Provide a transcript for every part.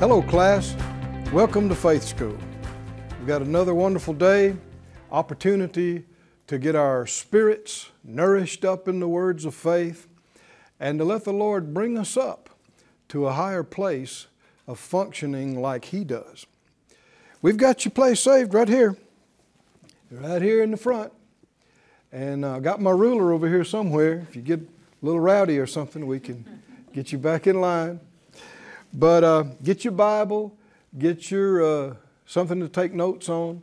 Hello class, welcome to Faith School. We've got another wonderful day, opportunity to get our spirits nourished up in the words of faith and to let the Lord bring us up to a higher place of functioning like He does. We've got your place saved right here in the front. And I got my ruler over here somewhere. If you get a little rowdy or something, we can get you back in line. But get your Bible, get your something to take notes on,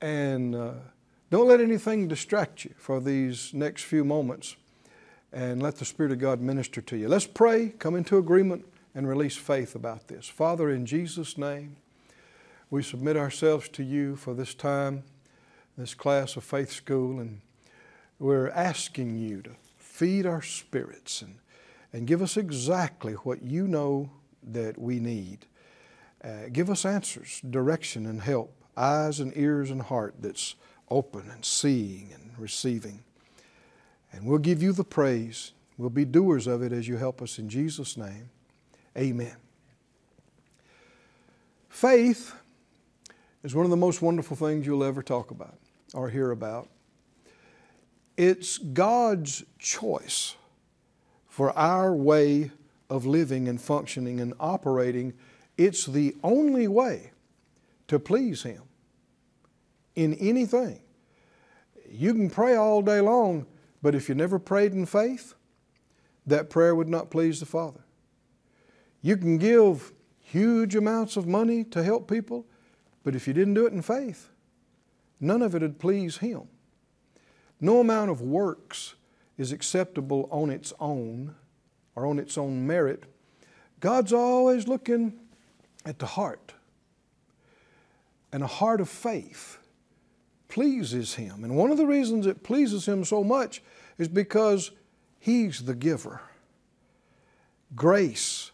and don't let anything distract you for these next few moments, and let the Spirit of God minister to you. Let's pray, come into agreement, and release faith about this. Father, in Jesus' name, we submit ourselves to You for this time, this class of Faith School, and we're asking You to feed our spirits and give us exactly what You know that we need. Give us answers, direction and help, eyes and ears and heart that's open and seeing and receiving. And we'll give You the praise. We'll be doers of it as You help us in Jesus' name. Amen. Faith is one of the most wonderful things you'll ever talk about or hear about. It's God's choice for our way of living and functioning and operating. It's the only way to please Him in anything. You can pray all day long, but if you never prayed in faith, that prayer would not please the Father. You can give huge amounts of money to help people, but if you didn't do it in faith, none of it would please Him. No amount of works is acceptable on its own or on its own merit. God's always looking at the heart. And a heart of faith pleases Him. And one of the reasons it pleases Him so much is because He's the giver. Grace,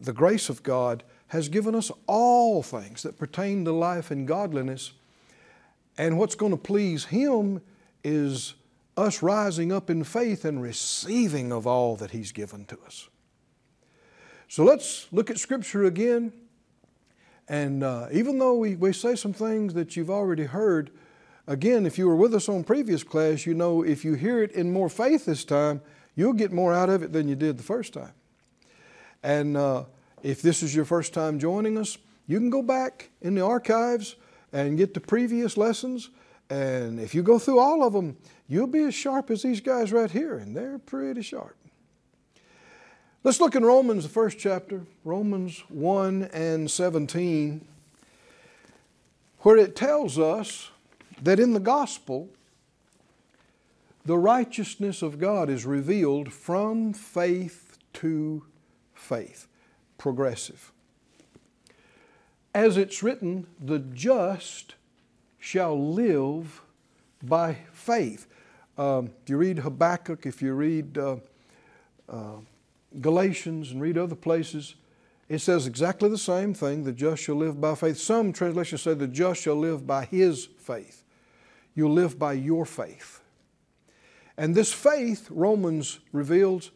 the grace of God, has given us all things that pertain to life and godliness. And what's going to please Him is us rising up in faith and receiving of all that He's given to us. So let's look at Scripture again. And even though we say some things that you've already heard, again, if you were with us on previous class, you know if you hear it in more faith this time, you'll get more out of it than you did the first time. And if this is your first time joining us, you can go back in the archives and get the previous lessons. And if you go through all of them, you'll be as sharp as these guys right here, and they're pretty sharp. Let's look in Romans, the first chapter, Romans 1 and 17, where it tells us that in the gospel, the righteousness of God is revealed from faith to faith, progressive. As it's written, the just shall live by faith. If you read Habakkuk, if you read Galatians and read other places, it says exactly the same thing, the just shall live by faith. Some translations say the just shall live by his faith. You'll live by your faith. And this faith, Romans reveals,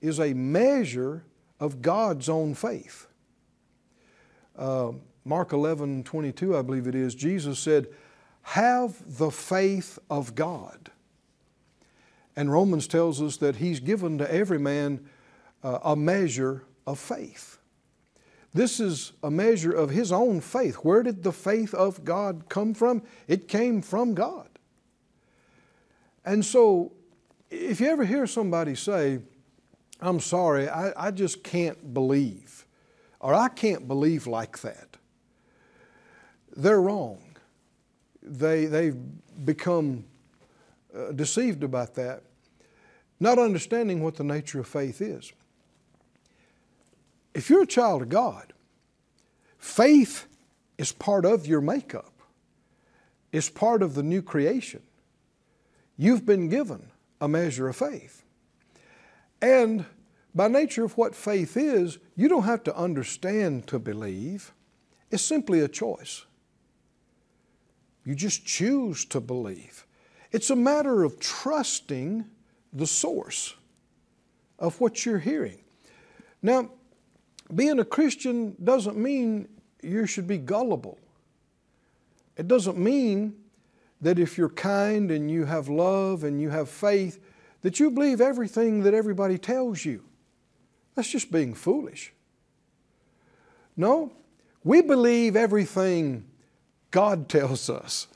is a measure of God's own faith. Mark 11, 22, I believe it is, Jesus said, have the faith of God. And Romans tells us that He's given to every man a measure of faith. This is a measure of His own faith. Where did the faith of God come from? It came from God. And so, if you ever hear somebody say, I'm sorry, I just can't believe, or I can't believe like that, they're wrong. They've become deceived about that, not understanding what the nature of faith is. If you're a child of God, faith is part of your makeup. It's part of the new creation. You've been given a measure of faith. And by nature of what faith is, you don't have to understand to believe. It's simply a choice. You just choose to believe. It's a matter of trusting the source of what you're hearing. Now, being a Christian doesn't mean you should be gullible. It doesn't mean that if you're kind and you have love and you have faith, that you believe everything that everybody tells you. That's just being foolish. No, we believe everything God tells us.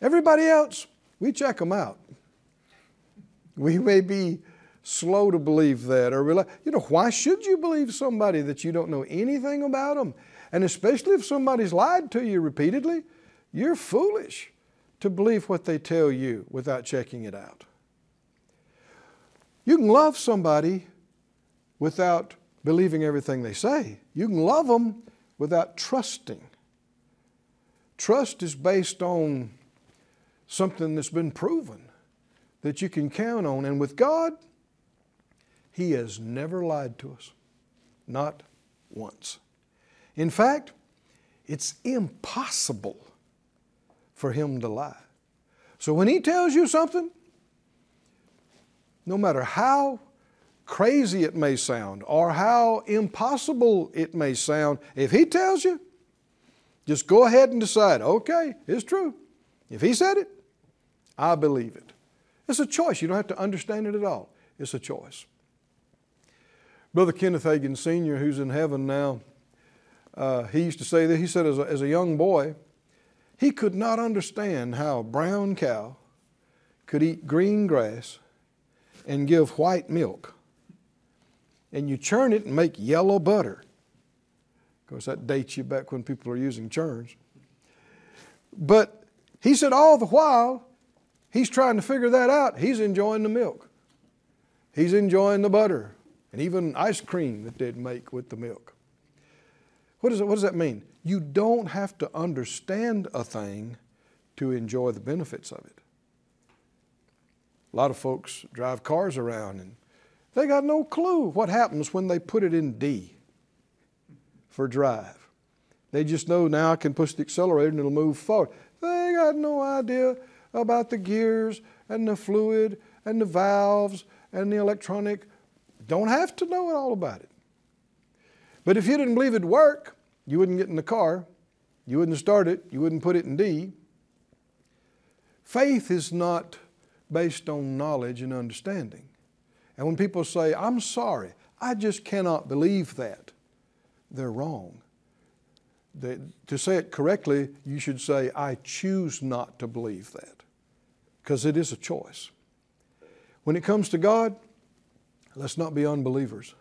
Everybody else, we check them out. We may be slow to believe that, or rely, you know, why should you believe somebody that you don't know anything about them? And especially if somebody's lied to you repeatedly, you're foolish to believe what they tell you without checking it out. You can love somebody without believing everything they say. You can love them without trusting. Trust is based on something that's been proven that you can count on. And with God, He has never lied to us, not once. In fact, it's impossible for Him to lie. So when He tells you something, no matter how crazy it may sound or how impossible it may sound, if He tells you, just go ahead and decide, okay, it's true. If He said it, I believe it. It's a choice. You don't have to understand it at all. It's a choice. Brother Kenneth Hagin Sr., who's in heaven now, he used to say that, he said as a young boy, he could not understand how a brown cow could eat green grass and give white milk. And you churn it and make yellow butter. Of course, that dates you back when people are using churns. But he said all the while, he's trying to figure that out. He's enjoying the milk. He's enjoying the butter and even ice cream that they'd make with the milk. What does that mean? You don't have to understand a thing to enjoy the benefits of it. A lot of folks drive cars around and they got no clue what happens when they put it in D for drive. They just know now I can push the accelerator and it'll move forward. They got no idea about the gears and the fluid and the valves and the electronic. Don't have to know it all about it. But if you didn't believe it'd work, you wouldn't get in the car, you wouldn't start it, you wouldn't put it in D. Faith is not based on knowledge and understanding. And when people say, I'm sorry, I just cannot believe that, they're wrong. To say it correctly, you should say, I choose not to believe that, because it is a choice. When it comes to God, let's not be unbelievers.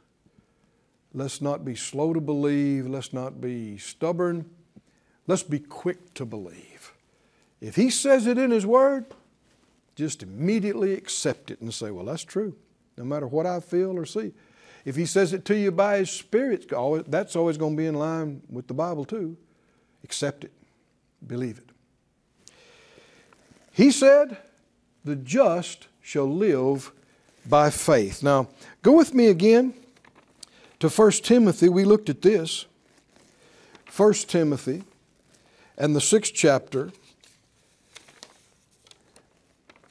Let's not be slow to believe. Let's not be stubborn. Let's be quick to believe. If He says it in His Word, just immediately accept it and say, well, that's true, no matter what I feel or see. If He says it to you by His Spirit, that's always going to be in line with the Bible too. Accept it. Believe it. He said, the just shall live by faith. Now, go with me again to 1 Timothy. We looked at this. 1 Timothy and the 6th chapter.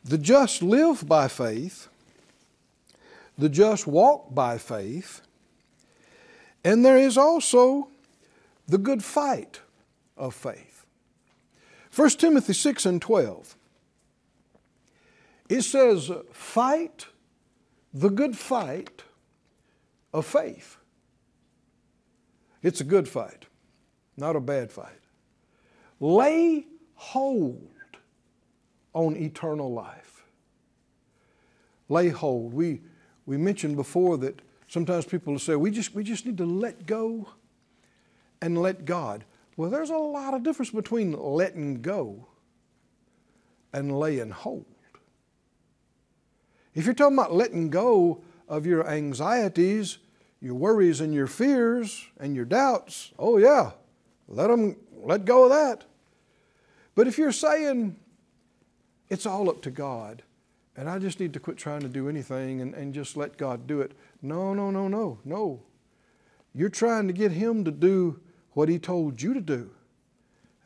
The just live by faith. The just walk by faith. And there is also the good fight of faith. 1 Timothy 6 and 12. It says, fight the good fight of faith. It's a good fight, not a bad fight. Lay hold on eternal life. Lay hold. We mentioned before that sometimes people say, we just need to let go and let God. Well, there's a lot of difference between letting go and laying hold. If you're talking about letting go of your anxieties, your worries and your fears and your doubts, oh yeah, let go of that. But if you're saying, it's all up to God, and I just need to quit trying to do anything and just let God do it. No. You're trying to get Him to do what He told you to do.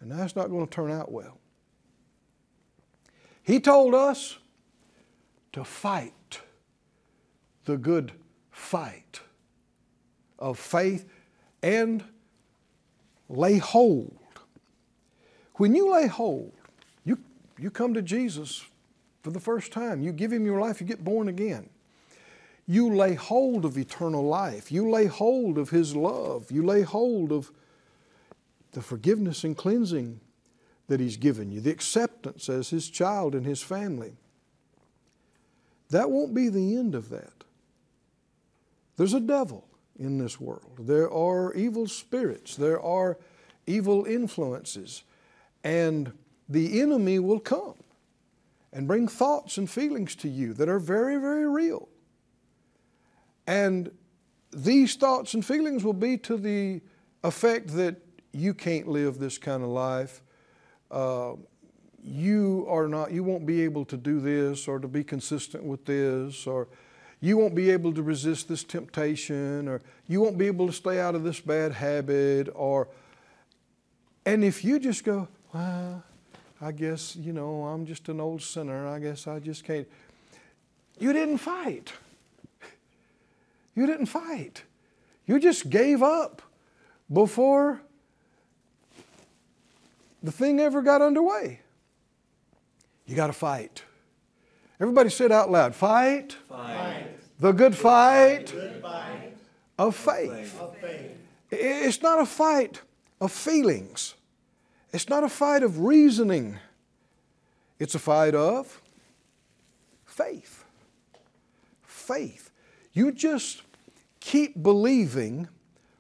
And that's not going to turn out well. He told us to fight the good fight of faith and lay hold. When you lay hold, you come to Jesus for the first time. You give him your life, you get born again. You lay hold of eternal life. You lay hold of his love. You lay hold of the forgiveness and cleansing that he's given you, the acceptance as his child and his family. That won't be the end of that. There's a devil in this world. There are evil spirits. There are evil influences. And the enemy will come and bring thoughts and feelings to you that are very, very real. And these thoughts and feelings will be to the effect that you can't live this kind of life. You won't be able to do this or to be consistent with this, or you won't be able to resist this temptation, or you won't be able to stay out of this bad habit, and if you just go, well, I guess, I'm just an old sinner, I guess I just can't. You didn't fight. You didn't fight. You just gave up before the thing ever got underway. You got to fight. Everybody say it out loud. Fight. Fight. The good fight. Good fight. Of faith. Of faith. It's not a fight of feelings. It's not a fight of reasoning. It's a fight of faith. Faith. You just keep believing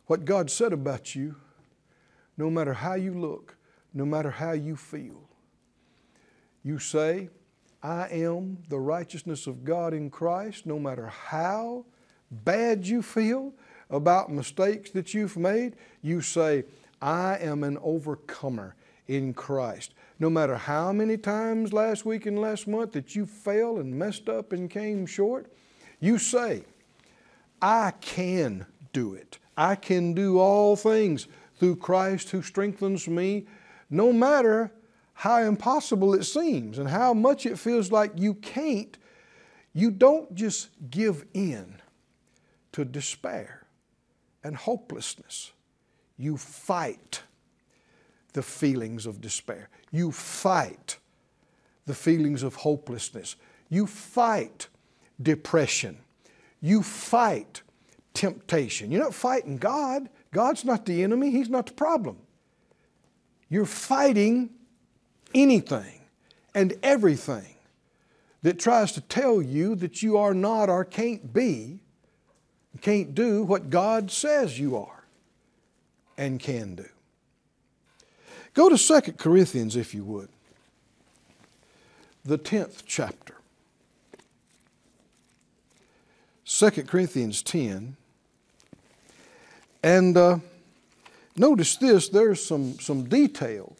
what God said about you, no matter how you look, no matter how you feel. You say, I am the righteousness of God in Christ, no matter how bad you feel about mistakes that you've made. You say, I am an overcomer in Christ. No matter how many times last week and last month that you fell and messed up and came short, you say, I can do it. I can do all things through Christ who strengthens me, no matter how impossible it seems and how much it feels like you can't. You don't just give in to despair and hopelessness. You fight the feelings of despair. You fight the feelings of hopelessness. You fight depression. You fight temptation. You're not fighting God. God's not the enemy. He's not the problem. You're fighting anything and everything that tries to tell you that you are not or can't be, can't do what God says you are and can do. Go to 2 Corinthians, if you would, the 10th chapter. 2 Corinthians 10. And notice this, there's some detail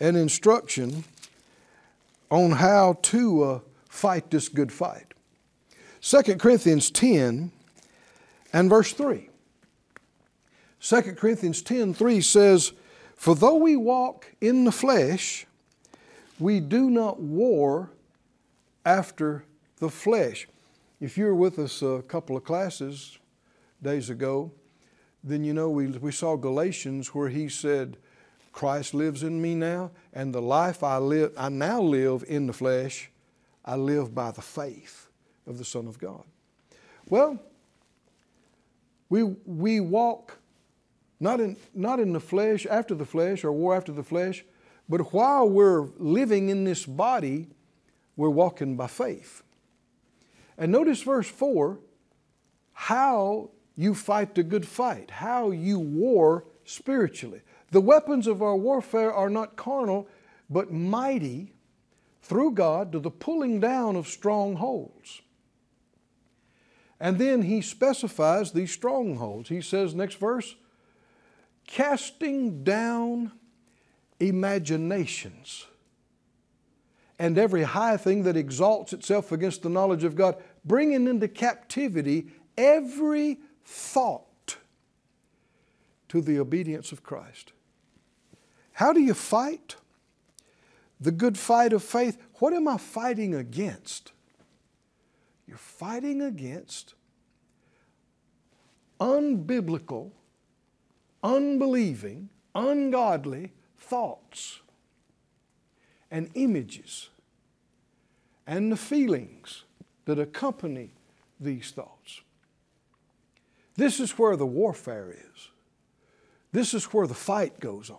and instruction on how to fight this good fight. 2 Corinthians 10 and verse 3. 2 Corinthians 10:3 says, for though we walk in the flesh, we do not war after the flesh. If you were with us a couple of classes days ago, then we saw Galatians where he said, Christ lives in me now, and the life I now live in the flesh, I live by the faith of the Son of God. Well, we walk not in the flesh, after the flesh, or war after the flesh, but while we're living in this body, we're walking by faith. And notice verse 4, how you fight the good fight, how you war spiritually. The weapons of our warfare are not carnal, but mighty through God to the pulling down of strongholds. And then he specifies these strongholds. He says, next verse, casting down imaginations and every high thing that exalts itself against the knowledge of God, bringing into captivity every thought to the obedience of Christ. How do you fight the good fight of faith? What am I fighting against? You're fighting against unbiblical, unbelieving, ungodly thoughts and images and the feelings that accompany these thoughts. This is where the warfare is. This is where the fight goes on.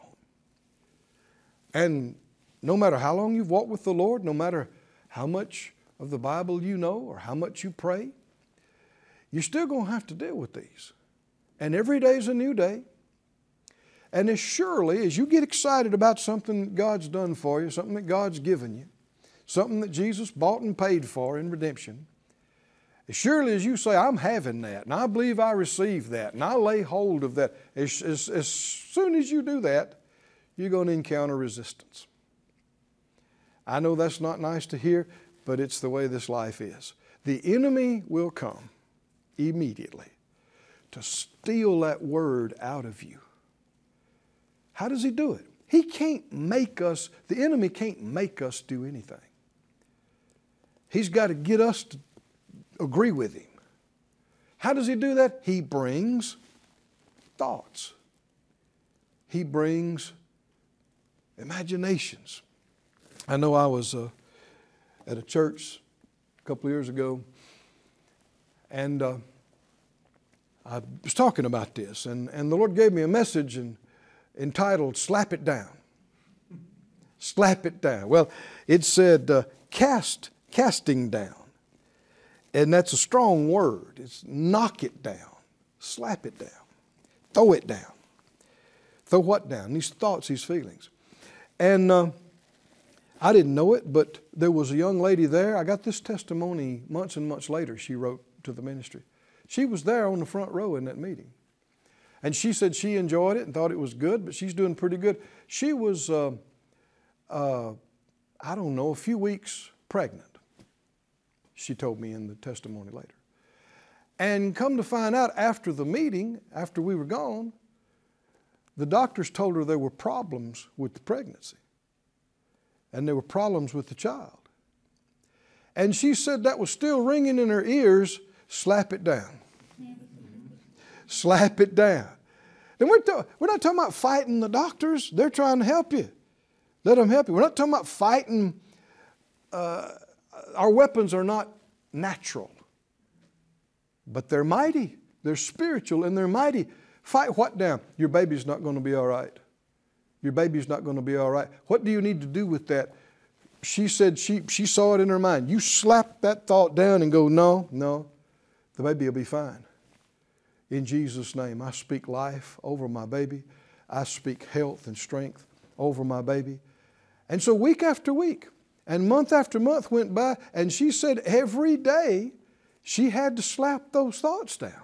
And no matter how long you've walked with the Lord, no matter how much of the Bible you know or how much you pray, you're still going to have to deal with these. And every day is a new day. And as surely as you get excited about something that God's done for you, something that God's given you, something that Jesus bought and paid for in redemption, as surely as you say, I'm having that, and I believe I received that, and I lay hold of that, as soon as you do that, you're going to encounter resistance. I know that's not nice to hear, but it's the way this life is. The enemy will come immediately to steal that word out of you. How does he do it? He can't make us, the enemy can't make us do anything. He's got to get us to agree with him. How does he do that? He brings thoughts. He brings imaginations. I know I was at a church a couple of years ago, and I was talking about this, and the Lord gave me a message entitled, Slap It Down. Slap it down. Well, it said, casting down. And that's a strong word. It's knock it down, slap it down, throw it down. Throw what down? These thoughts, these feelings. And I didn't know it, but there was a young lady there. I got this testimony months and months later, she wrote to the ministry. She was there on the front row in that meeting. And she said she enjoyed it and thought it was good, but she's doing pretty good. She was, I don't know, a few weeks pregnant. She told me in the testimony later. And come to find out after the meeting, after we were gone, the doctors told her there were problems with the pregnancy. And there were problems with the child. And she said that was still ringing in her ears, slap it down. Slap it down. And we're not talking about fighting the doctors. They're trying to help you. Let them help you. We're not talking about fighting... Our weapons are not natural, but they're mighty. They're spiritual and they're mighty. Fight what down? Your baby's not going to be all right. Your baby's not going to be all right. What do you need to do with that? She said she saw it in her mind. You slap that thought down and go, no, no, the baby will be fine. In Jesus' name, I speak life over my baby. I speak health and strength over my baby. And so week after week, and month after month went by, and she said every day she had to slap those thoughts down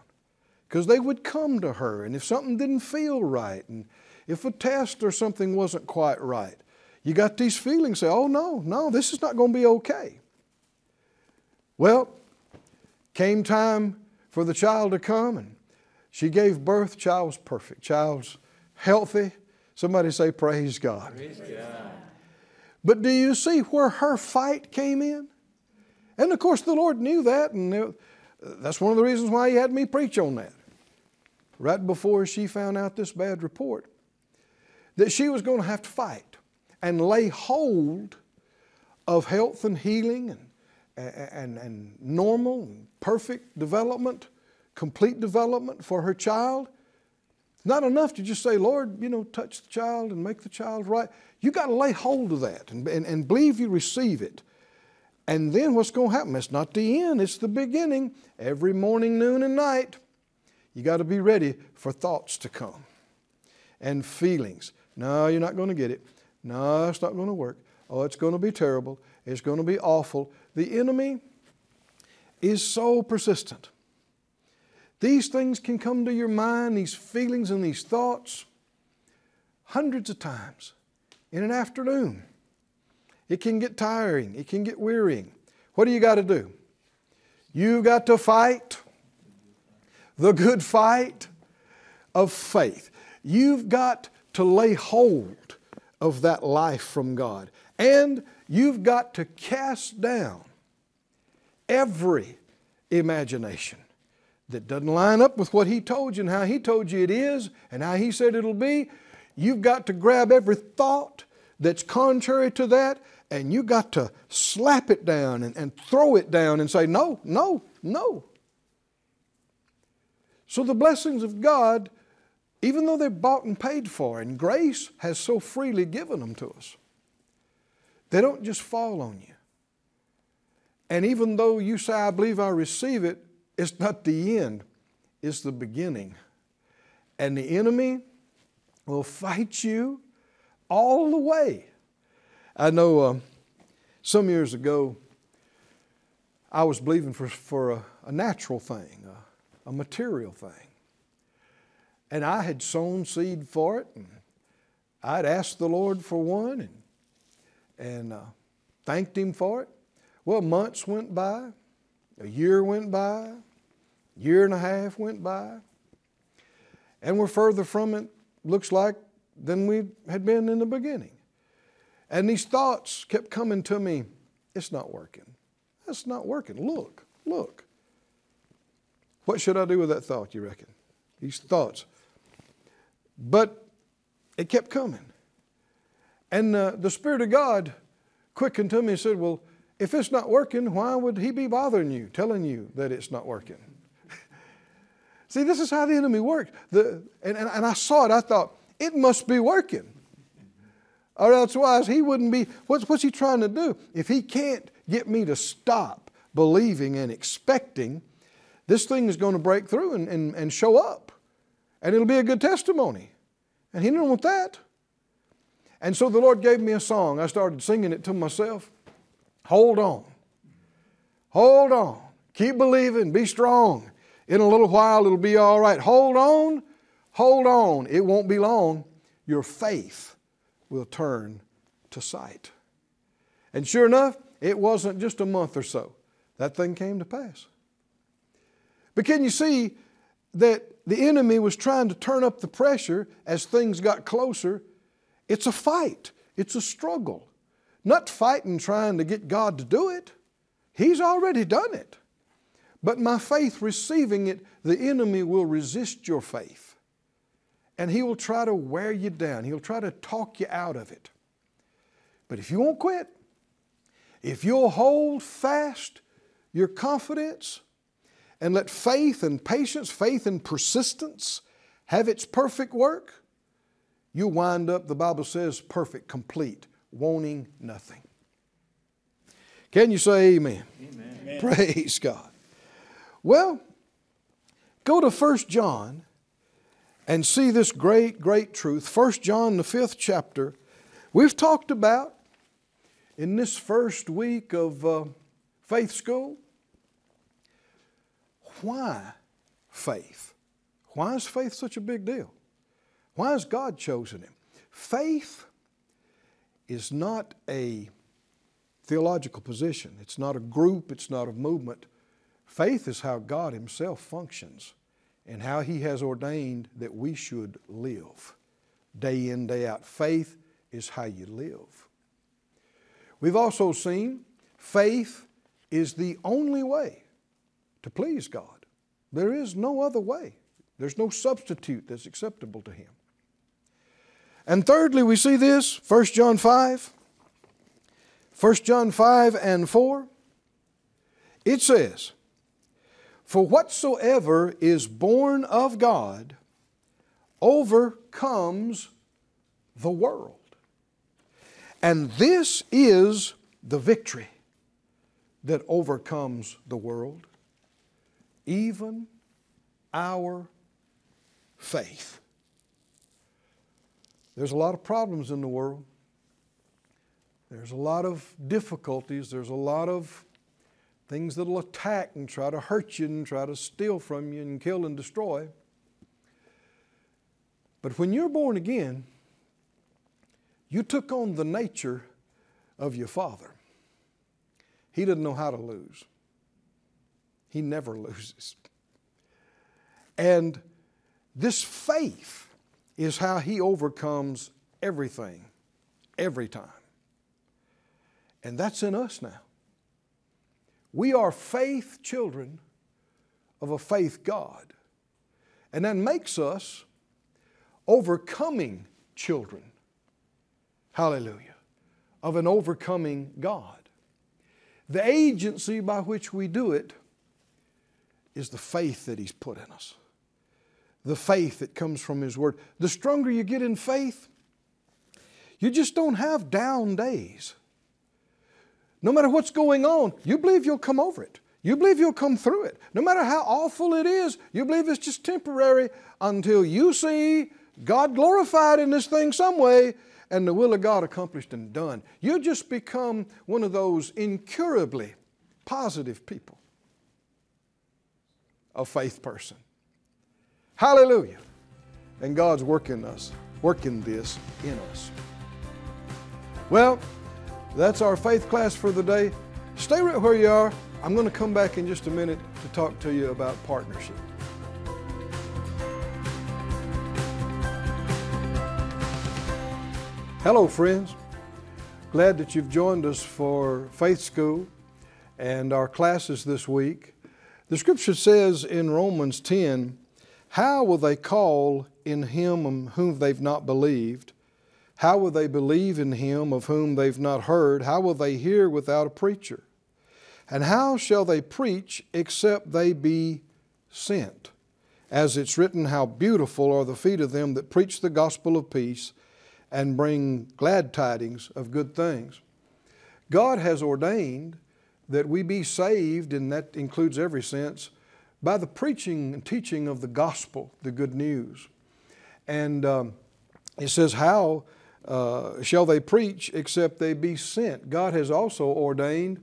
because they would come to her. And if something didn't feel right, and if a test or something wasn't quite right, you got these feelings, say, oh no, this is not going to be okay. Well, came time for the child to come, and she gave birth. Child's perfect. Child's healthy. Somebody say, praise God. Praise God. But do you see where her fight came in? And of course the Lord knew that, and that's one of the reasons why He had me preach on that. Right before she found out this bad report, that she was going to have to fight and lay hold of health and healing and normal and perfect development, complete development for her child. Not enough to just say, Lord, you know, touch the child and make the child right. You got to lay hold of that and believe you receive it. And then what's going to happen? It's not the end, it's the beginning. Every morning, noon, and night, you got to be ready for thoughts to come and feelings. No, you're not going to get it. No, it's not going to work. Oh, it's going to be terrible. It's going to be awful. The enemy is so persistent. These things can come to your mind, these feelings and these thoughts, hundreds of times in an afternoon. It can get tiring. It can get wearying. What do you got to do? You've got to fight the good fight of faith. You've got to lay hold of that life from God. And you've got to cast down every imagination that doesn't line up with what He told you and how He told you it is and how He said it'll be, you've got to grab every thought that's contrary to that, and you got to slap it down and throw it down and say, no, no, no. So the blessings of God, even though they're bought and paid for, and grace has so freely given them to us, they don't just fall on you. And even though you say, I believe I receive it, it's not the end, it's the beginning. And the enemy will fight you all the way. I know some years ago, I was believing for a natural thing, a material thing. And I had sown seed for it, and I'd asked the Lord for one and thanked Him for it. Well, months went by, a year went by, a year and a half went by, and we're further from it, looks like, than we had been in the beginning. And these thoughts kept coming to me, it's not working, that's not working, look, look. What should I do with that thought, you reckon? These thoughts. But it kept coming. And the Spirit of God quickened to me and said, well, if it's not working, why would He be bothering you, telling you that it's not working? See, this is how the enemy works. And I saw it. I thought, it must be working. Or elsewise, He wouldn't be. What's He trying to do? If He can't get me to stop believing and expecting, this thing is going to break through and show up. And it'll be a good testimony. And He didn't want that. And so the Lord gave me a song. I started singing it to myself. Hold on. Hold on. Keep believing. Be strong. In a little while it'll be all right. Hold on. Hold on. It won't be long. Your faith will turn to sight. And sure enough, it wasn't just a month or so. That thing came to pass. But can you see that the enemy was trying to turn up the pressure as things got closer? It's a fight. It's a struggle. Not fighting trying to get God to do it. He's already done it. But my faith receiving it, the enemy will resist your faith. And he will try to wear you down. He'll try to talk you out of it. But if you won't quit, if you'll hold fast your confidence, and let faith and patience, faith and persistence have its perfect work, you wind up, the Bible says, perfect, complete, wanting nothing. Can you say amen? Amen. Praise God. Well, go to 1 John and see this great, great truth. 1 John, the 5th chapter. We've talked about in this first week of faith school, why faith? Why is faith such a big deal? Why has God chosen him? Faith is not a theological position. It's not a group. It's not a movement. Faith is how God Himself functions and how He has ordained that we should live day in, day out. Faith is how you live. We've also seen faith is the only way to please God. There is no other way. There's no substitute that's acceptable to Him. And thirdly, we see this, 1 John 5. 1 John 5 and 4. It says, for whatsoever is born of God overcomes the world. And this is the victory that overcomes the world, even our faith. There's a lot of problems in the world. There's a lot of difficulties. There's a lot of things that will attack and try to hurt you and try to steal from you and kill and destroy. But when you're born again, you took on the nature of your Father. He didn't know how to lose. He never loses. And this faith is how He overcomes everything, every time. And that's in us now. We are faith children of a faith God. And that makes us overcoming children. Hallelujah. Of an overcoming God. The agency by which we do it is the faith that He's put in us. The faith that comes from His Word. The stronger you get in faith, you just don't have down days. No matter what's going on, you believe you'll come over it. You believe you'll come through it. No matter how awful it is, you believe it's just temporary until you see God glorified in this thing some way and the will of God accomplished and done. You just become one of those incurably positive people. A faith person. Hallelujah. And God's working this in us. Well, that's our faith class for the day. Stay right where you are. I'm going to come back in just a minute to talk to you about partnership. Hello, friends. Glad that you've joined us for Faith School and our classes this week. The Scripture says in Romans 10, how will they call in Him whom they've not believed? How will they believe in Him of whom they've not heard? How will they hear without a preacher? And how shall they preach except they be sent? As it's written, how beautiful are the feet of them that preach the gospel of peace and bring glad tidings of good things. God has ordained that we be saved, and that includes every sense, by the preaching and teaching of the gospel, the good news. And it says, how shall they preach except they be sent? God has also ordained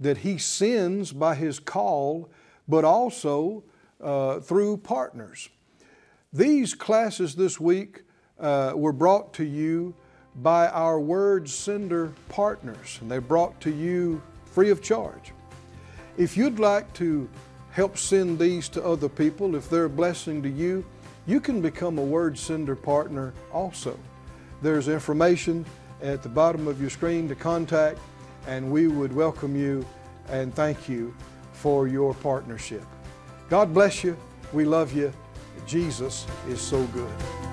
that He sends by His call, but also through partners. These classes this week were brought to you by our Word Sender partners, and they're brought to you free of charge. If you'd like to help send these to other people, if they're a blessing to you, you can become a Word Sender partner also. There's information at the bottom of your screen to contact, and we would welcome you and thank you for your partnership. God bless you. We love you. Jesus is so good.